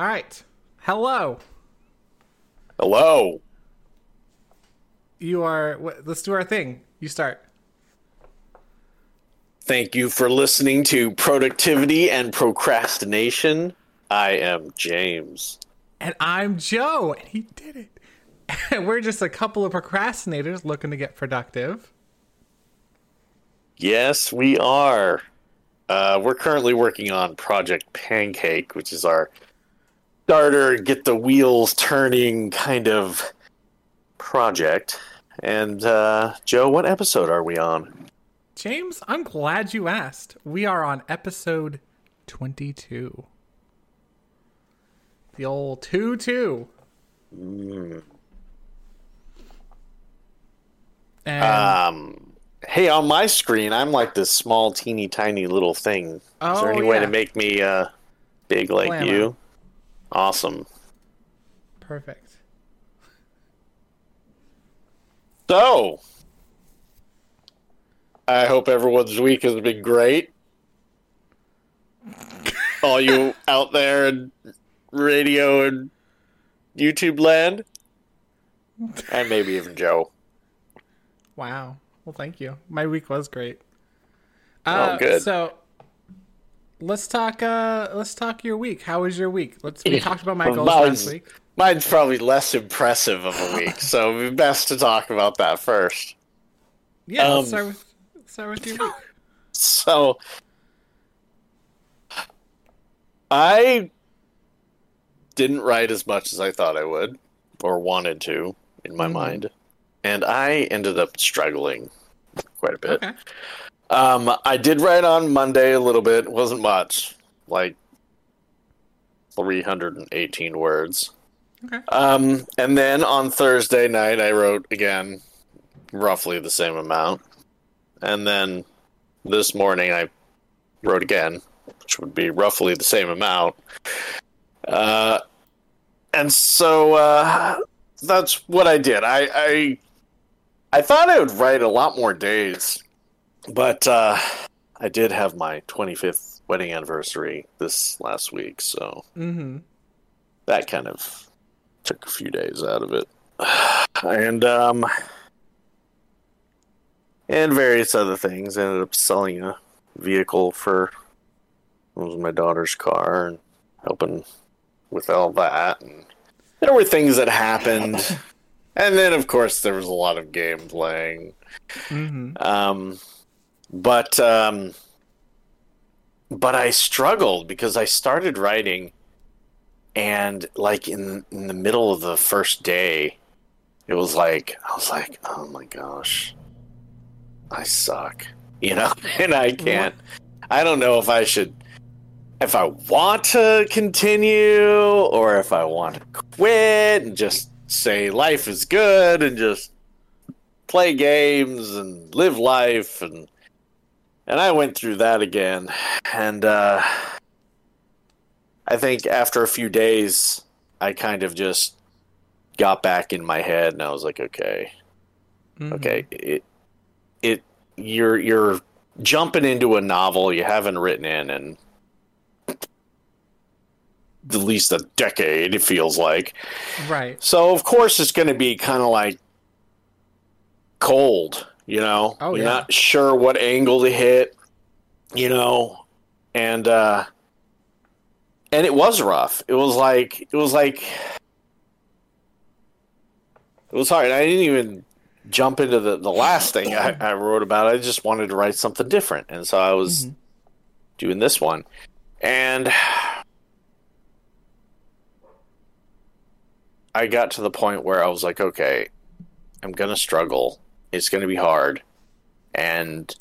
All right. Hello. Let's do our thing. You start. Thank you for listening to Productivity and Procrastination. I am James. And I'm Joe. And he did it. And we're just a couple of procrastinators looking to get productive. Yes, we are. We're currently working on Project Pancake, which is our starter, get the wheels turning kind of project. And Joe, what episode are we on? James, I'm glad you asked. We are on episode 22. The old 2-2. Hey, on my screen, I'm like this small, teeny, tiny little thing. Is there any way to make me big like you? Awesome. Perfect. So, I hope everyone's week has been great. All you out there in radio and YouTube land. And maybe even Joe. Wow. Well, thank you. My week was great. Oh, good. So let's talk your week. How was your week? We talked about my goals last week. Mine's probably less impressive of a week, so it'd be best to talk about that first. Yeah, let's start with your week. So I didn't write as much as I thought I would or wanted to in my mind. And I ended up struggling quite a bit. Okay. I did write on Monday a little bit. It wasn't much. Like 318 words. Okay. And then on Thursday night, I wrote again roughly the same amount. And then this morning, I wrote again, which would be roughly the same amount. And so that's what I did. I thought I would write a lot more days, but I did have my 25th wedding anniversary this last week, so that kind of took a few days out of it, and various other things. I ended up selling a vehicle for my daughter's car and helping with all that, and there were things that happened. And then, of course, there was a lot of game playing. But I struggled because I started writing, and like in the middle of the first day, it was like I was like, oh my gosh, I suck, and I can't. I don't know if I want to continue or if I want to quit and just say life is good and just play games and live life. And I went through that again. And I think after a few days, I kind of just got back in my head and I was like, okay, you're jumping into a novel you haven't written in at least a decade, it feels like. Right. So, of course, it's going to be kind of like cold, You're not sure what angle to hit, And it was rough. It was hard. I didn't even jump into the last thing I wrote about. I just wanted to write something different. And so I was doing this one. And I got to the point where I was like, okay, I'm going to struggle. It's going to be hard. And,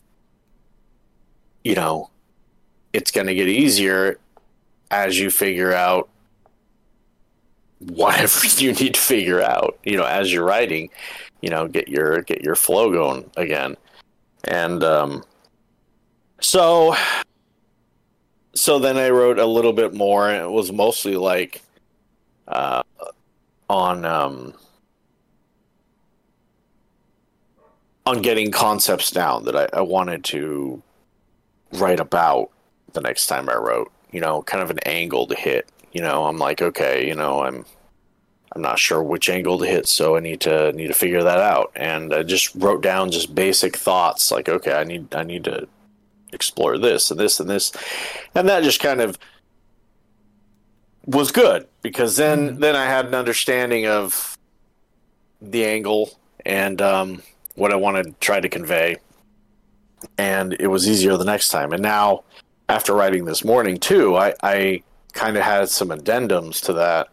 it's going to get easier as you figure out whatever you need to figure out, as you're writing, get your flow going again. And so then I wrote a little bit more, and it was mostly like on getting concepts down that I wanted to write about the next time I wrote, kind of an angle to hit, you know, I'm like, okay, you know, I'm not sure which angle to hit, so I need to figure that out. And I just wrote down just basic thoughts, like, okay, I need to explore this and this and this, and that just kind of was good, because then I had an understanding of the angle and what I wanted to try to convey, and it was easier the next time. And now, after writing this morning too, I kind of had some addendums to that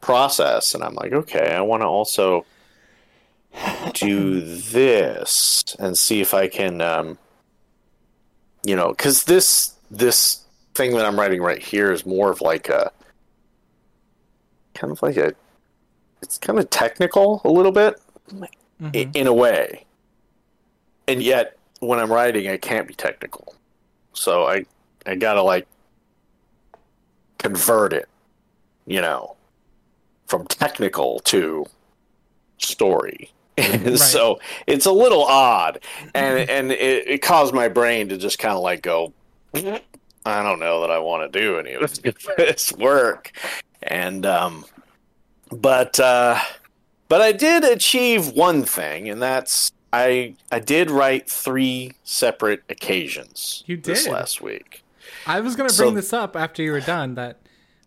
process, and I'm like, okay, I want to also do this and see if I can, you know, because this thing that I'm writing right here is more of like a it's kind of technical a little bit, in a way, and yet when I'm writing, I can't be technical, so I gotta like convert it, you know, from technical to story. Right. So it's a little odd, and it caused my brain to just kind of like go, I don't know that I want to do any of this work. And but I did achieve one thing, and that's I did write 3 separate occasions. You did this last week. I was going to bring this up after you were done, that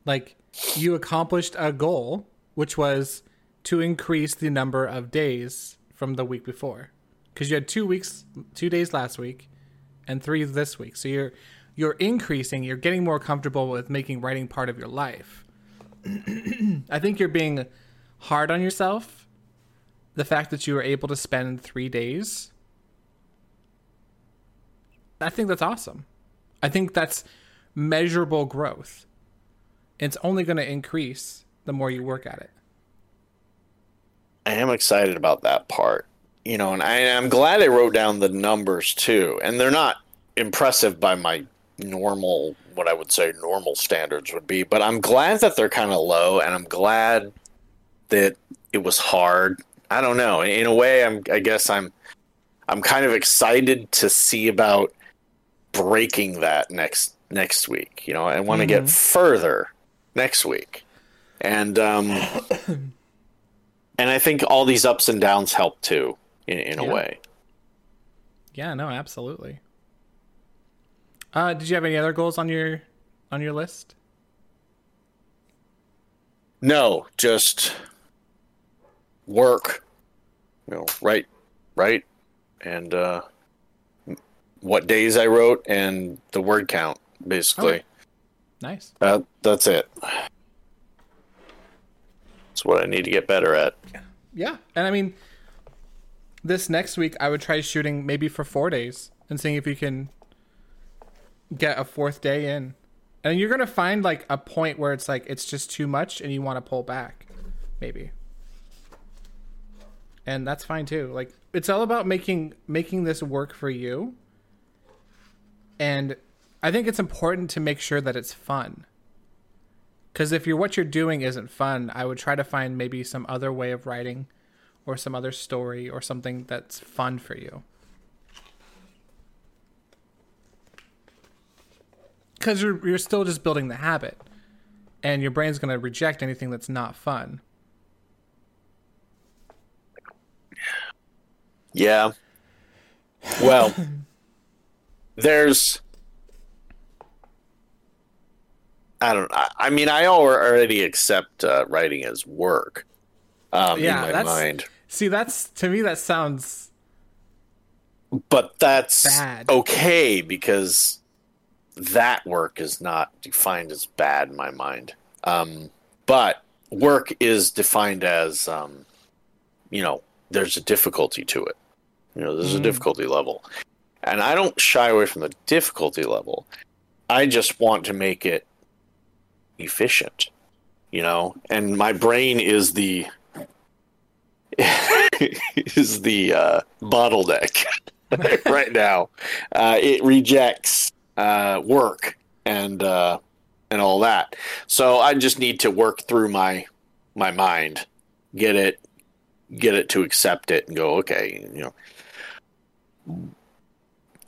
like you accomplished a goal, which was to increase the number of days from the week before, because you had 2 days last week and 3 this week. So you're increasing, you're getting more comfortable with making writing part of your life. I think you're being hard on yourself. The fact that you were able to spend 3 days, I think that's awesome. I think that's measurable growth. It's only going to increase the more you work at it. I am excited about that part, you know, and I'm glad I wrote down the numbers too. And they're not impressive by my normal, what I would say normal standards would be, but I'm glad that they're kind of low, and I'm glad that it was hard. I don't know. In a way, I guess I'm kind of excited to see about breaking that next week. You know, I want to get further next week. And, and I think all these ups and downs help too, in a way. Yeah, no, absolutely. Did you have any other goals on your list? No, just work. You know, write, and what days I wrote and the word count, basically. Okay. Nice. That's it. That's what I need to get better at. Yeah, and I mean, this next week I would try shooting maybe for 4 days and seeing if you can get a 4th day in, and you're gonna find like a point where it's like it's just too much and you want to pull back maybe, and that's fine too. Like, it's all about making this work for you, and I think it's important to make sure that it's fun, because if what you're doing isn't fun, I would try to find maybe some other way of writing or some other story or something that's fun for you. Because you're still just building the habit, and your brain's going to reject anything that's not fun. Yeah. Well, I already accept writing as work in my mind. See, to me, that sounds but that's bad. Okay, because that work is not defined as bad in my mind. But work is defined as, you know, there's a difficulty to it. You know, there's a difficulty level. And I don't shy away from the difficulty level. I just want to make it efficient, you know? And my brain is the bottleneck right now. It rejects work and all that. So I just need to work through my mind, get it to accept it and go, okay, you know.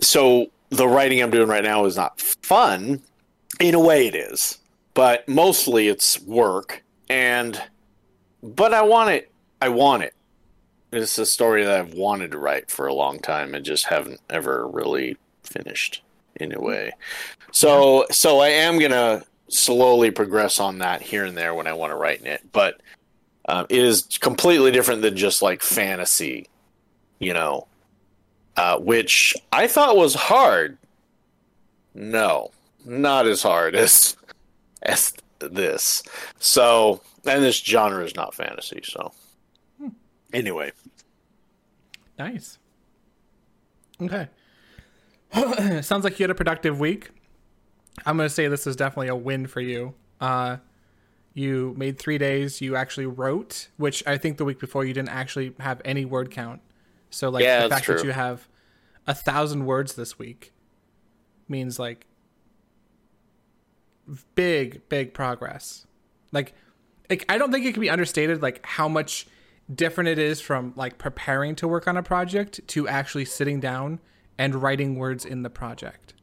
So the writing I'm doing right now is not fun. In a way it is, but mostly it's work. But I want it. It's a story that I've wanted to write for a long time and just haven't ever really finished in a way. So I am going to slowly progress on that here and there when I want to write in it. But it is completely different than just like fantasy, which I thought was hard. No, not as hard as this. So, and this genre is not fantasy, so. Anyway. Nice. Okay. Sounds like you had a productive week. I'm going to say this is definitely a win for you. You made 3 days. You actually wrote, which I think the week before you didn't actually have any word count. So, like, yeah, the fact that you have 1,000 words this week means, like, big progress. Like, I don't think it can be understated, like, how much different it is from like preparing to work on a project to actually sitting down and writing words in the project.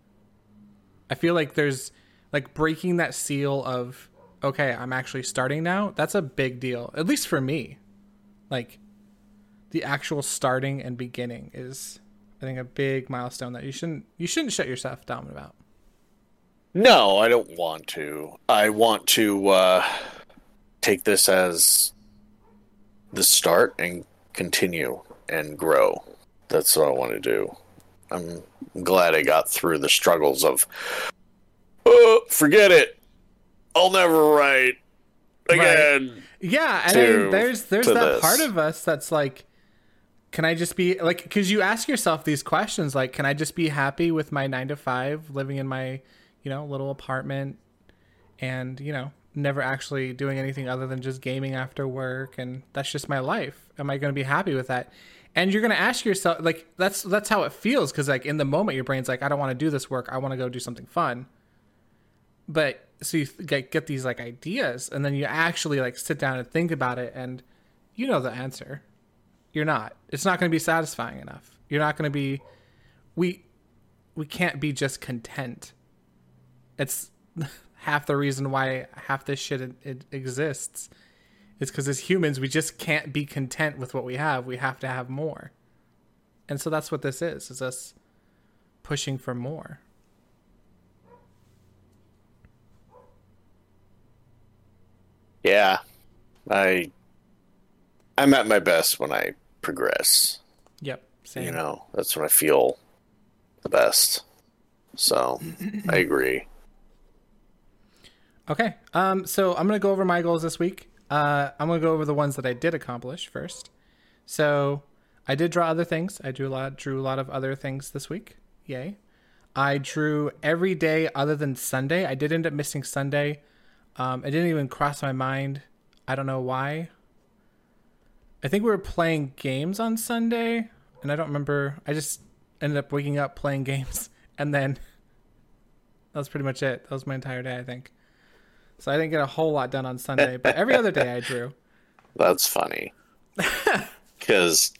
I feel like there's like breaking that seal of, okay, I'm actually starting now. That's a big deal, at least for me. Like the actual starting and beginning is, I think, a big milestone that you shouldn't shut yourself down about. No, I don't want to. I want to take this as the start and continue and grow. That's what I want to do. I'm glad I got through the struggles of, oh, forget it, I'll never write again. Right. Yeah, and there's that this part of us that's like, can I just be like, because you ask yourself these questions, like, can I just be happy with my 9 to 5, living in my little apartment, and never actually doing anything other than just gaming after work, and that's just my life. Am I going to be happy with that? And you're going to ask yourself, like, that's how it feels, because like in the moment your brain's like, I don't want to do this work, I want to go do something fun. But so you get these like ideas, and then you actually like sit down and think about it, and the answer. It's not going to be satisfying enough. You're not going to be, we can't be just content. It's half the reason why half this shit it exists is because as humans, we just can't be content with what we have. We have to have more. And so that's what this is us pushing for more. Yeah. I'm at my best when I progress. Yep. Same. That's when I feel the best. So I agree. Okay, so I'm going to go over my goals this week. I'm going to go over the ones that I did accomplish first. So I did draw other things. I drew a lot of other things this week. Yay. I drew every day other than Sunday. I did end up missing Sunday. It didn't even cross my mind. I don't know why. I think we were playing games on Sunday, and I don't remember. I just ended up waking up playing games, and then that was pretty much it. That was my entire day, I think. So I didn't get a whole lot done on Sunday, but every other day I drew. That's funny. Because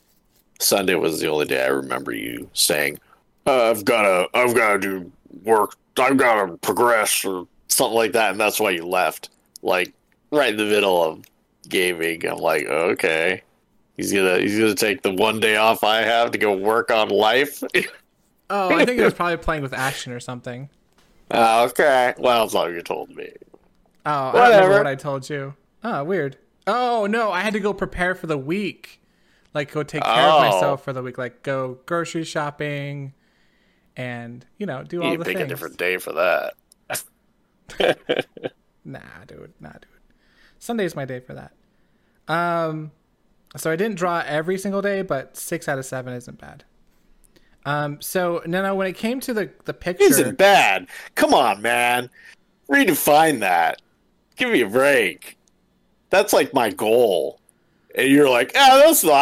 Sunday was the only day I remember you saying, I've got to do work. I've got to progress or something like that. And that's why you left. Like right in the middle of gaming. I'm like, okay, he's going to take the one day off I have to go work on life. Oh, I think it was probably playing with Ashton or something. Okay. Well, that's all you told me. Oh, whatever. I don't remember what I told you. Oh, weird. Oh, no, I had to go prepare for the week. Like, go take care of myself for the week. Like, go grocery shopping and, do all the things. You pick a different day for that. Nah, dude. Sunday's my day for that. So I didn't draw every single day, but 6 out of 7 isn't bad. So, no, when it came to the picture... Isn't bad. Come on, man. Redefine that. Give me a break. That's like my goal. And you're like, that's okay.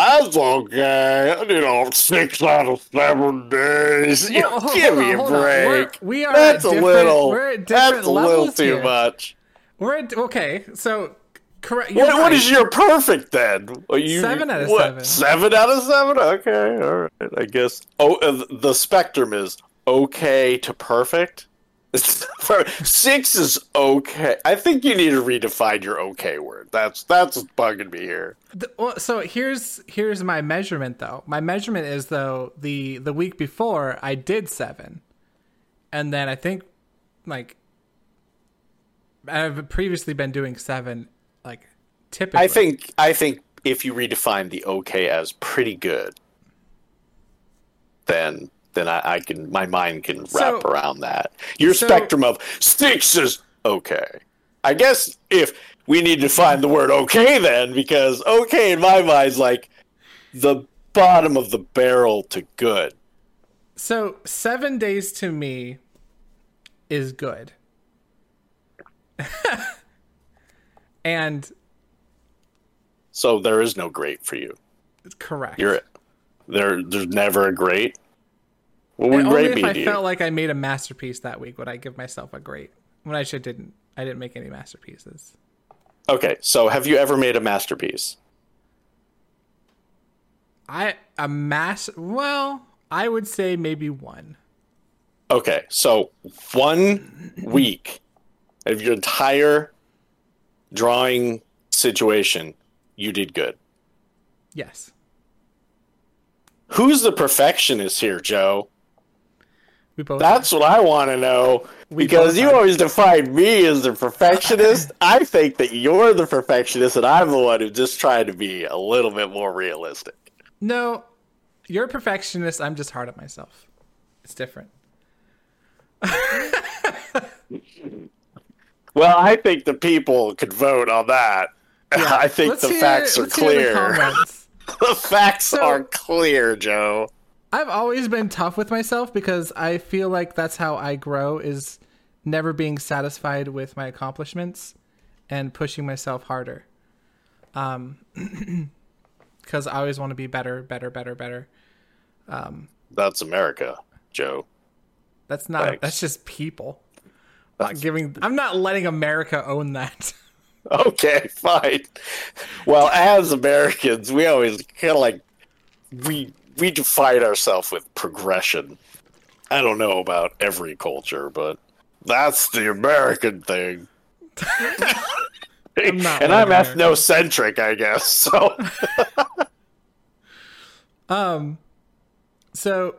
I did all 6 out of 7 days. Give me a break. We're at different levels here. That's a little too much. Okay, so correct. What is your perfect then? 7 out of 7. 7 out of 7? Okay, all right. I guess. Oh, the spectrum is okay to perfect. Six is okay. I think you need to redefine your okay word. That's what's bugging me here. So here's my measurement, though. My measurement is, though, the week before I did 7. And then I think, like, I've previously been doing 7, like, typically. I think if you redefine the okay as pretty good, then I can, my mind can wrap around that. Your spectrum of 6 is okay. I guess if we need to find the word okay then, because okay in my mind is like the bottom of the barrel to good. So 7 days to me is good. And so there is no great for you. Correct. There's never a great. What would great be? If I felt like I made a masterpiece that week, would I give myself a great? When I didn't. I didn't make any masterpieces. Okay, so have you ever made a masterpiece? Well, I would say maybe 1. Okay, so 1 week of your entire drawing situation, you did good. Yes. Who's the perfectionist here, Joe? That's what I want to know, because you always define me as the perfectionist. I think that you're the perfectionist, and I'm the one who just tried to be a little bit more realistic. No, you're a perfectionist. I'm just hard on myself. It's different. Well, I think the people could vote on that. Yeah. I think the facts are clear. The facts are clear, Joe. I've always been tough with myself because I feel like that's how I grow, is never being satisfied with my accomplishments and pushing myself harder. Because I always want to be better. That's America, Joe. That's not. Thanks. That's just people. I'm not letting America own that. Okay, fine. Well, as Americans, we always kind of like we define ourselves with progression. I don't know about every culture, but that's the American thing. I'm ethnocentric, I guess. So, So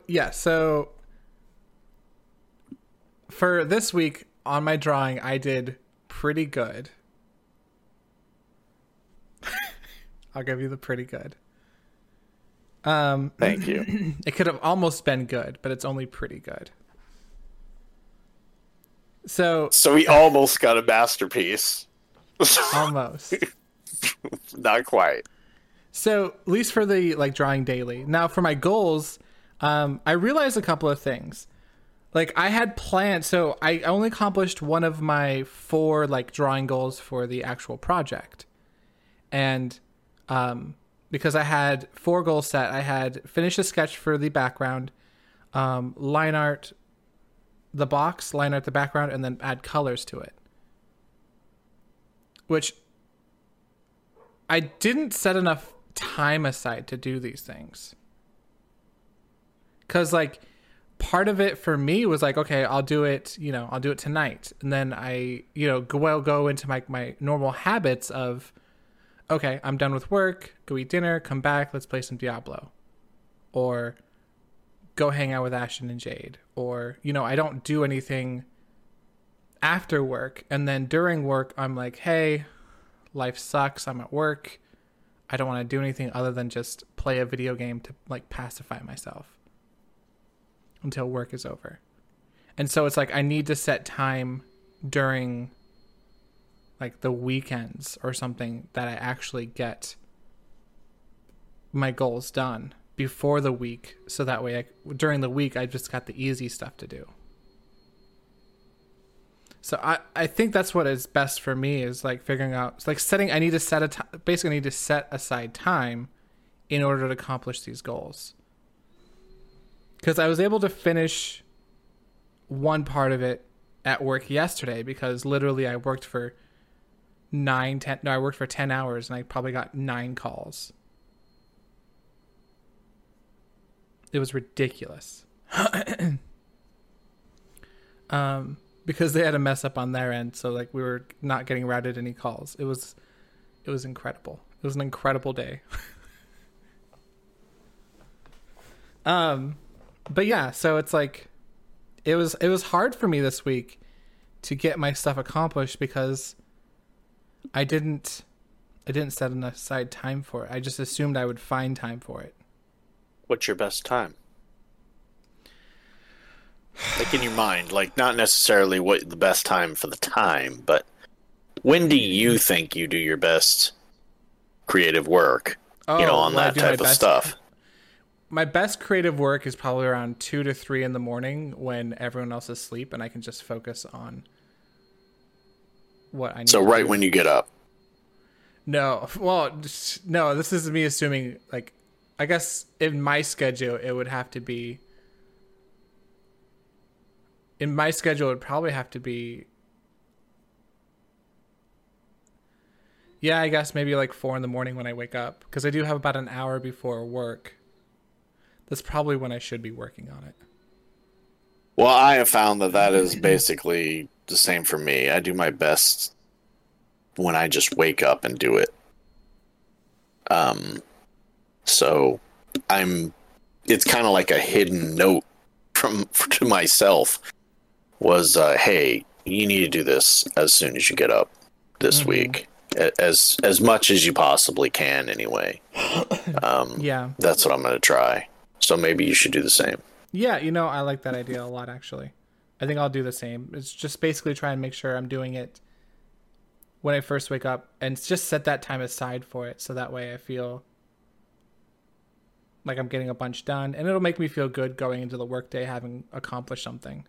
for this week on my drawing, I did pretty good. I'll give you the pretty good. Thank you. It could have almost been good, but it's only pretty good. So we almost got a masterpiece. Almost. Not quite. So at least for the drawing daily. Now for my goals, I realized a couple of things. Like I had planned, so I only accomplished one of my 4 drawing goals for the actual project. And because I had 4 goals set, I had finished a sketch for the background, line art the box, line art the background, and then add colors to it. Which I didn't set enough time aside to do these things. Because part of it for me was okay, I'll do it tonight. And then I, go into my normal habits of, okay, I'm done with work, go eat dinner, come back, let's play some Diablo. Or go hang out with Ashton and Jade. Or, I don't do anything after work. And then during work, I'm like, hey, life sucks. I'm at work. I don't want to do anything other than just play a video game to pacify myself until work is over. And so it's I need to set time during the weekends or something that I actually get my goals done before the week. So that way during the week, I just got the easy stuff to do. So I think that's what is best for me is figuring out, I need to set aside time in order to accomplish these goals. Cause I was able to finish one part of it at work yesterday because literally I worked for 10 hours and I probably got 9 calls. It was ridiculous. because they had a mess up on their end. So like we were not getting routed any calls. It was incredible. It was an incredible day. But yeah, so it's like, it was hard for me this week to get my stuff accomplished because I didn't set aside time for it. I just assumed I would find time for it. What's your best time? Like in your mind, like not necessarily what the best time for the time, but when do you think you do your best creative work? Oh, you know, on that type of stuff. My best creative work is probably around 2 to 3 in the morning when everyone else is asleep and I can just focus on what I need. So right when you get up. No, well, no, this is me assuming, like, I guess in my schedule, it would probably have to be, yeah, I guess maybe like 4 in the morning when I wake up, because I do have about an hour before work. That's probably when I should be working on it. Well, I have found that is basically the same for me. I do my best when I just wake up and do it. So it's kind of like a hidden note to myself was, hey, you need to do this as soon as you get up this mm-hmm. week, as much as you possibly can anyway. Yeah, that's what I'm going to try. So maybe you should do the same. Yeah, you know, I like that idea a lot, actually. I think I'll do the same. It's just basically try and make sure I'm doing it when I first wake up and just set that time aside for it. So that way I feel like I'm getting a bunch done, and it'll make me feel good going into the workday having accomplished something.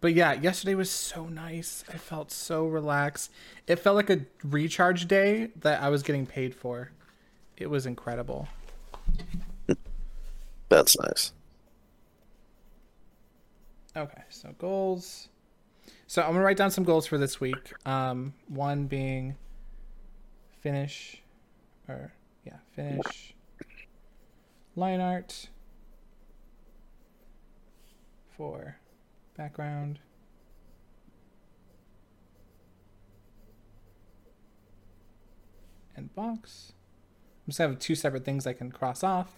But yeah, yesterday was so nice. I felt so relaxed. It felt like a recharge day that I was getting paid for. It was incredible. That's nice. Okay, so goals. So I'm going to write down some goals for this week. One being finish line art for background. And box. I'm just going to have 2 separate things I can cross off.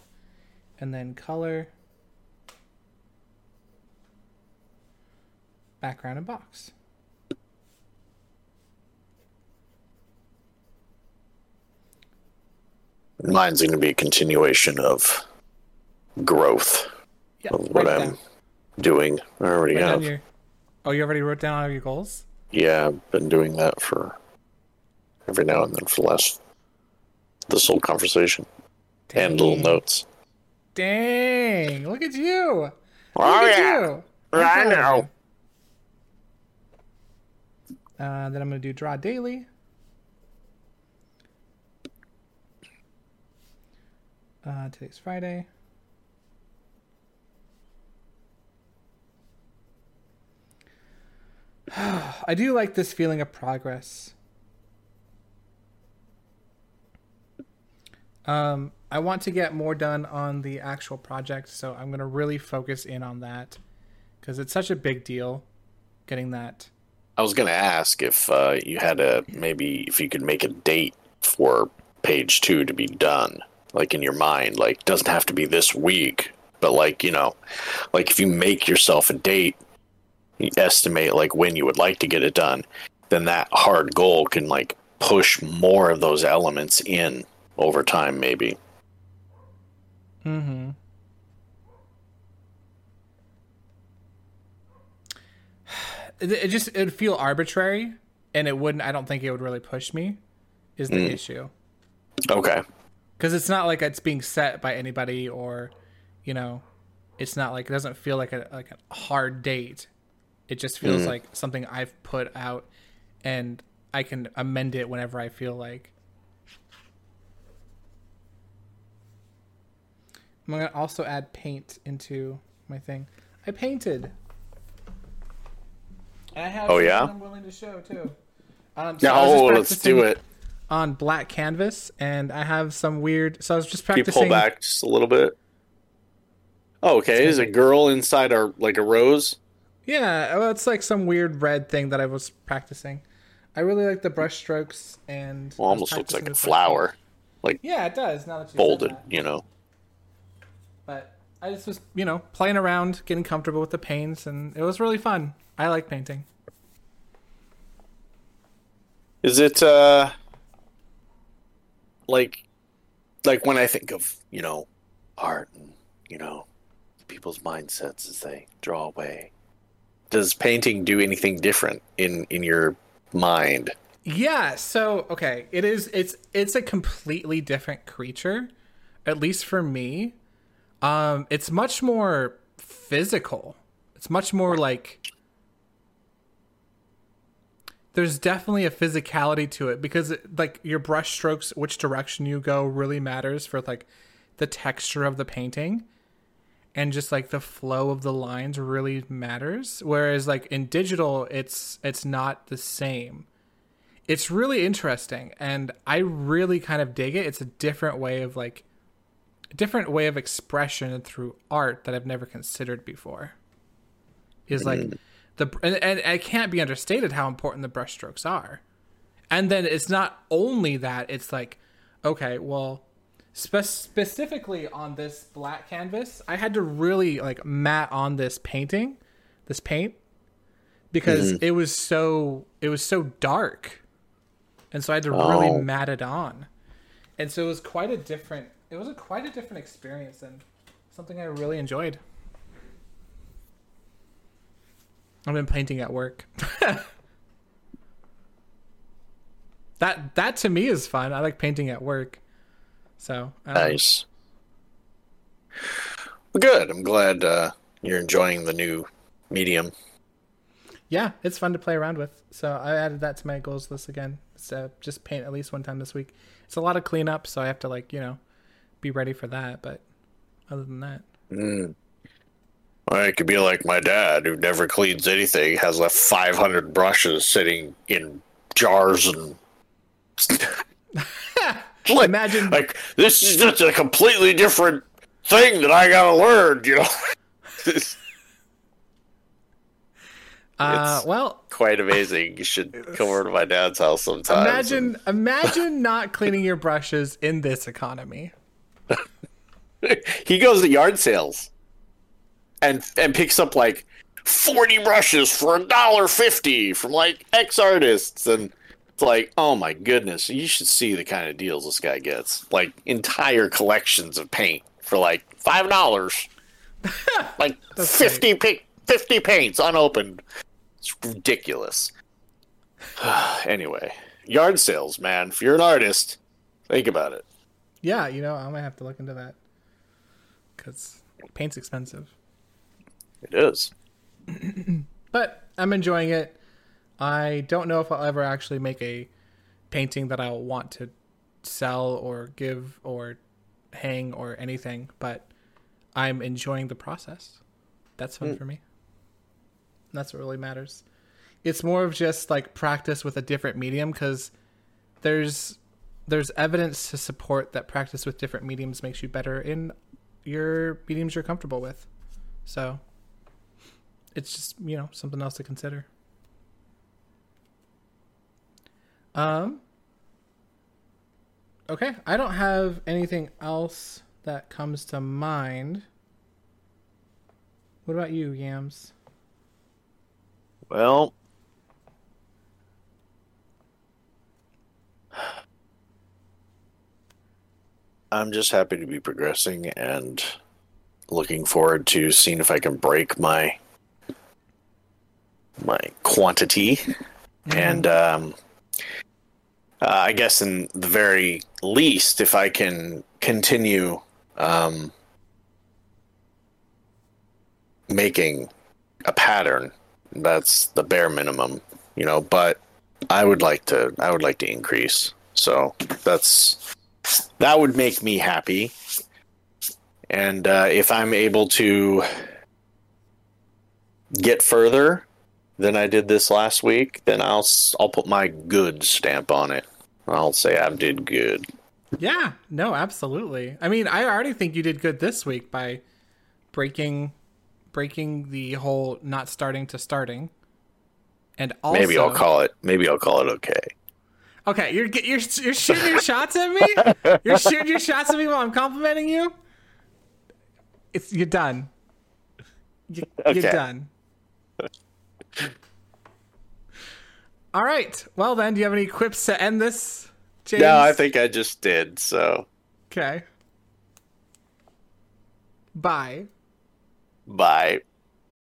And then color. Background and box. Mine's going to be a continuation of growth of what I'm doing. I already have. You already wrote down all of your goals? Yeah, I've been doing that for every now and then for this whole conversation. Dang. And little notes. Dang! Look at you! Look at you! Right now. Then I'm going to do draw daily. Today's Friday. I do like this feeling of progress. I want to get more done on the actual project, so I'm going to really focus in on that because it's such a big deal getting that. I was going to ask if you had if you could make a date for page 2 to be done, like in your mind, like doesn't have to be this week, but like, you know, like if you make yourself a date, you estimate like when you would like to get it done, then that hard goal can like push more of those elements in over time, maybe. Mm-hmm. It'd feel arbitrary, and it wouldn't. I don't think it would really push me. Is the issue? Okay. Because it's not like it's being set by anybody, or you know, it's not like it doesn't feel like a hard date. It just feels like something I've put out, and I can amend it whenever I feel like. I'm gonna also add paint into my thing. I painted. And I have something I'm willing to show, too. So let's do it. on black canvas, and I have some weird. So I was just practicing. Can you pull back just a little bit? Oh, okay. Is a girl inside our like a rose? Yeah, well, it's like some weird red thing that I was practicing. I really like the brush strokes and. Well, almost looks like a flower. Thing. Like yeah, it does. Now that you folded, said that. You know. But I just was, you know, playing around, getting comfortable with the paints, and it was really fun. I like painting. Is it like when I think of, you know, art and, you know, people's mindsets as they draw away, does painting do anything different in your mind? Yeah, so okay, it's a completely different creature, at least for me. It's much more physical. It's much more like there's definitely a physicality to it because like your brush strokes, which direction you go really matters for like the texture of the painting and just like the flow of the lines really matters. Whereas like in digital, it's not the same. It's really interesting and I really kind of dig it. It's a different way of like a different way of expression through art that I've never considered before. Is like and it can't be understated how important the brushstrokes are. And then it's not only that, it's like, okay, well, specifically on this black canvas, I had to really like mat on this paint because it was so dark. And so I had to really mat it on. And so it was quite a different experience and something I really enjoyed. I've been painting at work. that to me is fun. I like painting at work. So nice. Well, good. I'm glad you're enjoying the new medium. Yeah, it's fun to play around with. So I added that to my goals list again. So just paint at least one time this week. It's a lot of cleanup, so I have to like, you know, be ready for that. But other than that. I could be like my dad, who never cleans anything, has left 500 brushes sitting in jars and. Imagine like this is just a completely different thing that I gotta learn, you know. Well, quite amazing. You should come over to my dad's house sometime. Imagine not cleaning your brushes in this economy. He goes to yard sales. And picks up like 40 brushes for $1.50 from like X artists, and it's like, oh my goodness, you should see the kind of deals this guy gets. Like entire collections of paint for like $5, like 50 paints unopened. It's ridiculous. Anyway, yard sales, man. If you're an artist, think about it. Yeah, you know, I might have to look into that because. Paint's expensive. It is. But I'm enjoying it. I don't know if I'll ever actually make a painting that I'll want to sell or give or hang or anything, but I'm enjoying the process. That's fun for me. And that's what really matters. It's more of just like practice with a different medium because there's evidence to support that practice with different mediums makes you better in your mediums you're comfortable with. So it's just, you know, something else to consider. Okay. I don't have anything else that comes to mind. What about you, Yams? Well, I'm just happy to be progressing and looking forward to seeing if I can break my quantity. And I guess in the very least, if I can continue making a pattern, that's the bare minimum, you know, but I would like to increase. So that would make me happy. And if I'm able to get further than I did this last week, then I'll put my good stamp on it. I'll say I did good. Yeah, no, absolutely. I mean, I already think you did good this week by breaking the whole not starting to starting. And also, maybe I'll call it okay. Okay, you're shooting your shots at me? You're shooting your shots at me while I'm complimenting you? You're done. You're done. All right. Well, then, do you have any quips to end this, James? No, I think I just did, so. Okay. Bye. Bye.